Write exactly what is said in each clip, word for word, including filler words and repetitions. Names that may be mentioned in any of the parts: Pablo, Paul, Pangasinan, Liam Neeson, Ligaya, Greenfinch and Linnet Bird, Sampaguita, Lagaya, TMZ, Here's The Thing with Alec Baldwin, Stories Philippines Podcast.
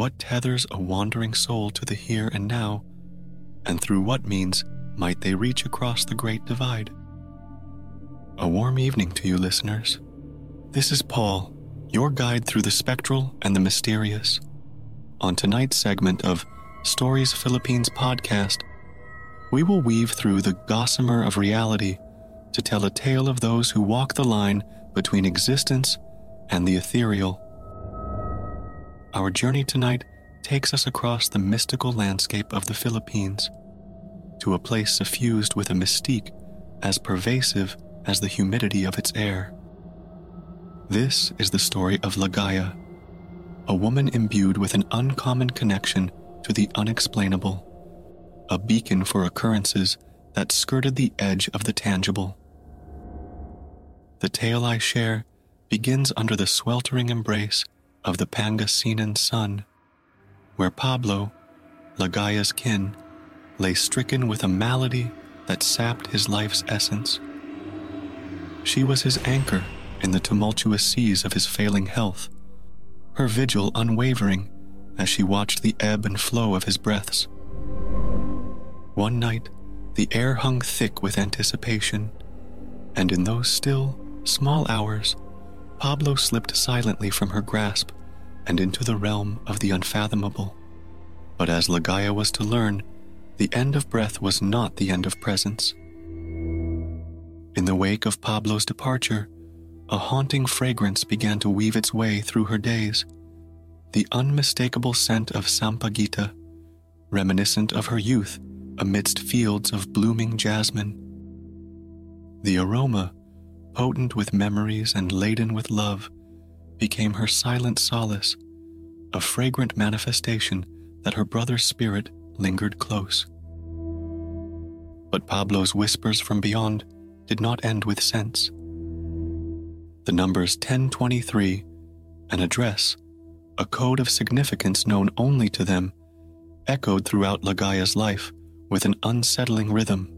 what tethers a wandering soul to the here and now, and through what means might they reach across the great divide? A warm evening to you, listeners. This is Paul, your guide through the spectral and the mysterious. On tonight's segment of Stories Philippines Podcast, we will weave through the gossamer of reality to tell a tale of those who walk the line between existence and the ethereal. Our journey tonight takes us across the mystical landscape of the Philippines, to a place suffused with a mystique as pervasive as the humidity of its air. This is the story of Lagaya, a woman imbued with an uncommon connection to the unexplainable, a beacon for occurrences that skirted the edge of the tangible. The tale I share begins under the sweltering embrace of the Pangasinan sun, where Pablo, Lagaya's kin, lay stricken with a malady that sapped his life's essence. She was his anchor in the tumultuous seas of his failing health, her vigil unwavering as she watched the ebb and flow of his breaths. One night, the air hung thick with anticipation, and in those still, small hours, Pablo slipped silently from her grasp and into the realm of the unfathomable. But as Ligaya was to learn, the end of breath was not the end of presence. In the wake of Pablo's departure, a haunting fragrance began to weave its way through her days, the unmistakable scent of Sampaguita, reminiscent of her youth amidst fields of blooming jasmine. The aroma, potent with memories and laden with love, became her silent solace, a fragrant manifestation that her brother's spirit lingered close. But Pablo's whispers from beyond did not end with sense. The numbers ten twenty-three, an address, a code of significance known only to them, echoed throughout Lagaya's life with an unsettling rhythm.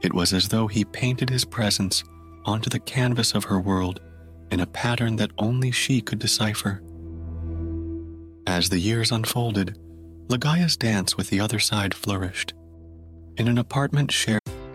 It was as though he painted his presence onto the canvas of her world in a pattern that only she could decipher. As the years unfolded, Lagaya's dance with the other side flourished. In an apartment shared...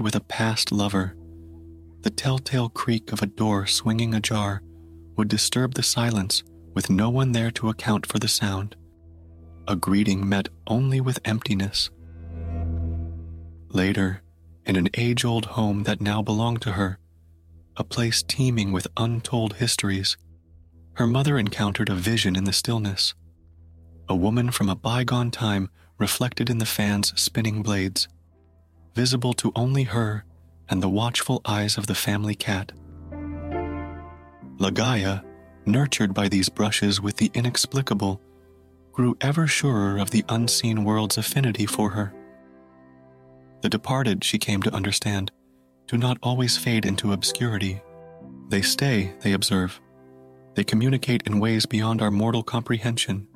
With a past lover, the telltale creak of a door swinging ajar would disturb the silence with no one there to account for the sound. A greeting met only with emptiness. Later, in an age-old home that now belonged to her, a place teeming with untold histories, her mother encountered a vision in the stillness, a woman from a bygone time reflected in the fan's spinning blades, visible to only her and the watchful eyes of the family cat. Ligaya, nurtured by these brushes with the inexplicable, grew ever surer of the unseen world's affinity for her. The departed, she came to understand, do not always fade into obscurity. They stay, they observe. They communicate in ways beyond our mortal comprehension.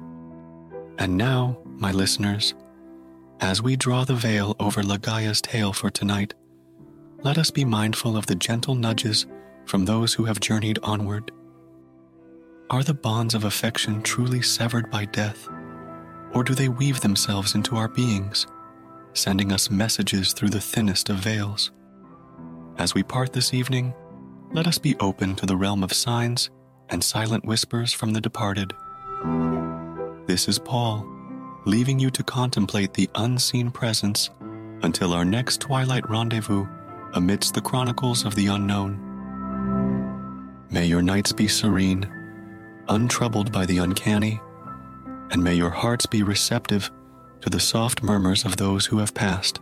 And now, my listeners, as we draw the veil over Lagaya's tale for tonight, let us be mindful of the gentle nudges from those who have journeyed onward. Are the bonds of affection truly severed by death, or do they weave themselves into our beings, sending us messages through the thinnest of veils? As we part this evening, let us be open to the realm of signs and silent whispers from the departed. This is Paul, leaving you to contemplate the unseen presence until our next twilight rendezvous amidst the chronicles of the unknown. May your nights be serene, untroubled by the uncanny, and may your hearts be receptive to the soft murmurs of those who have passed.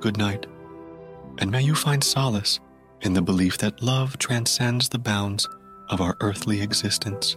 Good night, and may you find solace in the belief that love transcends the bounds of our earthly existence.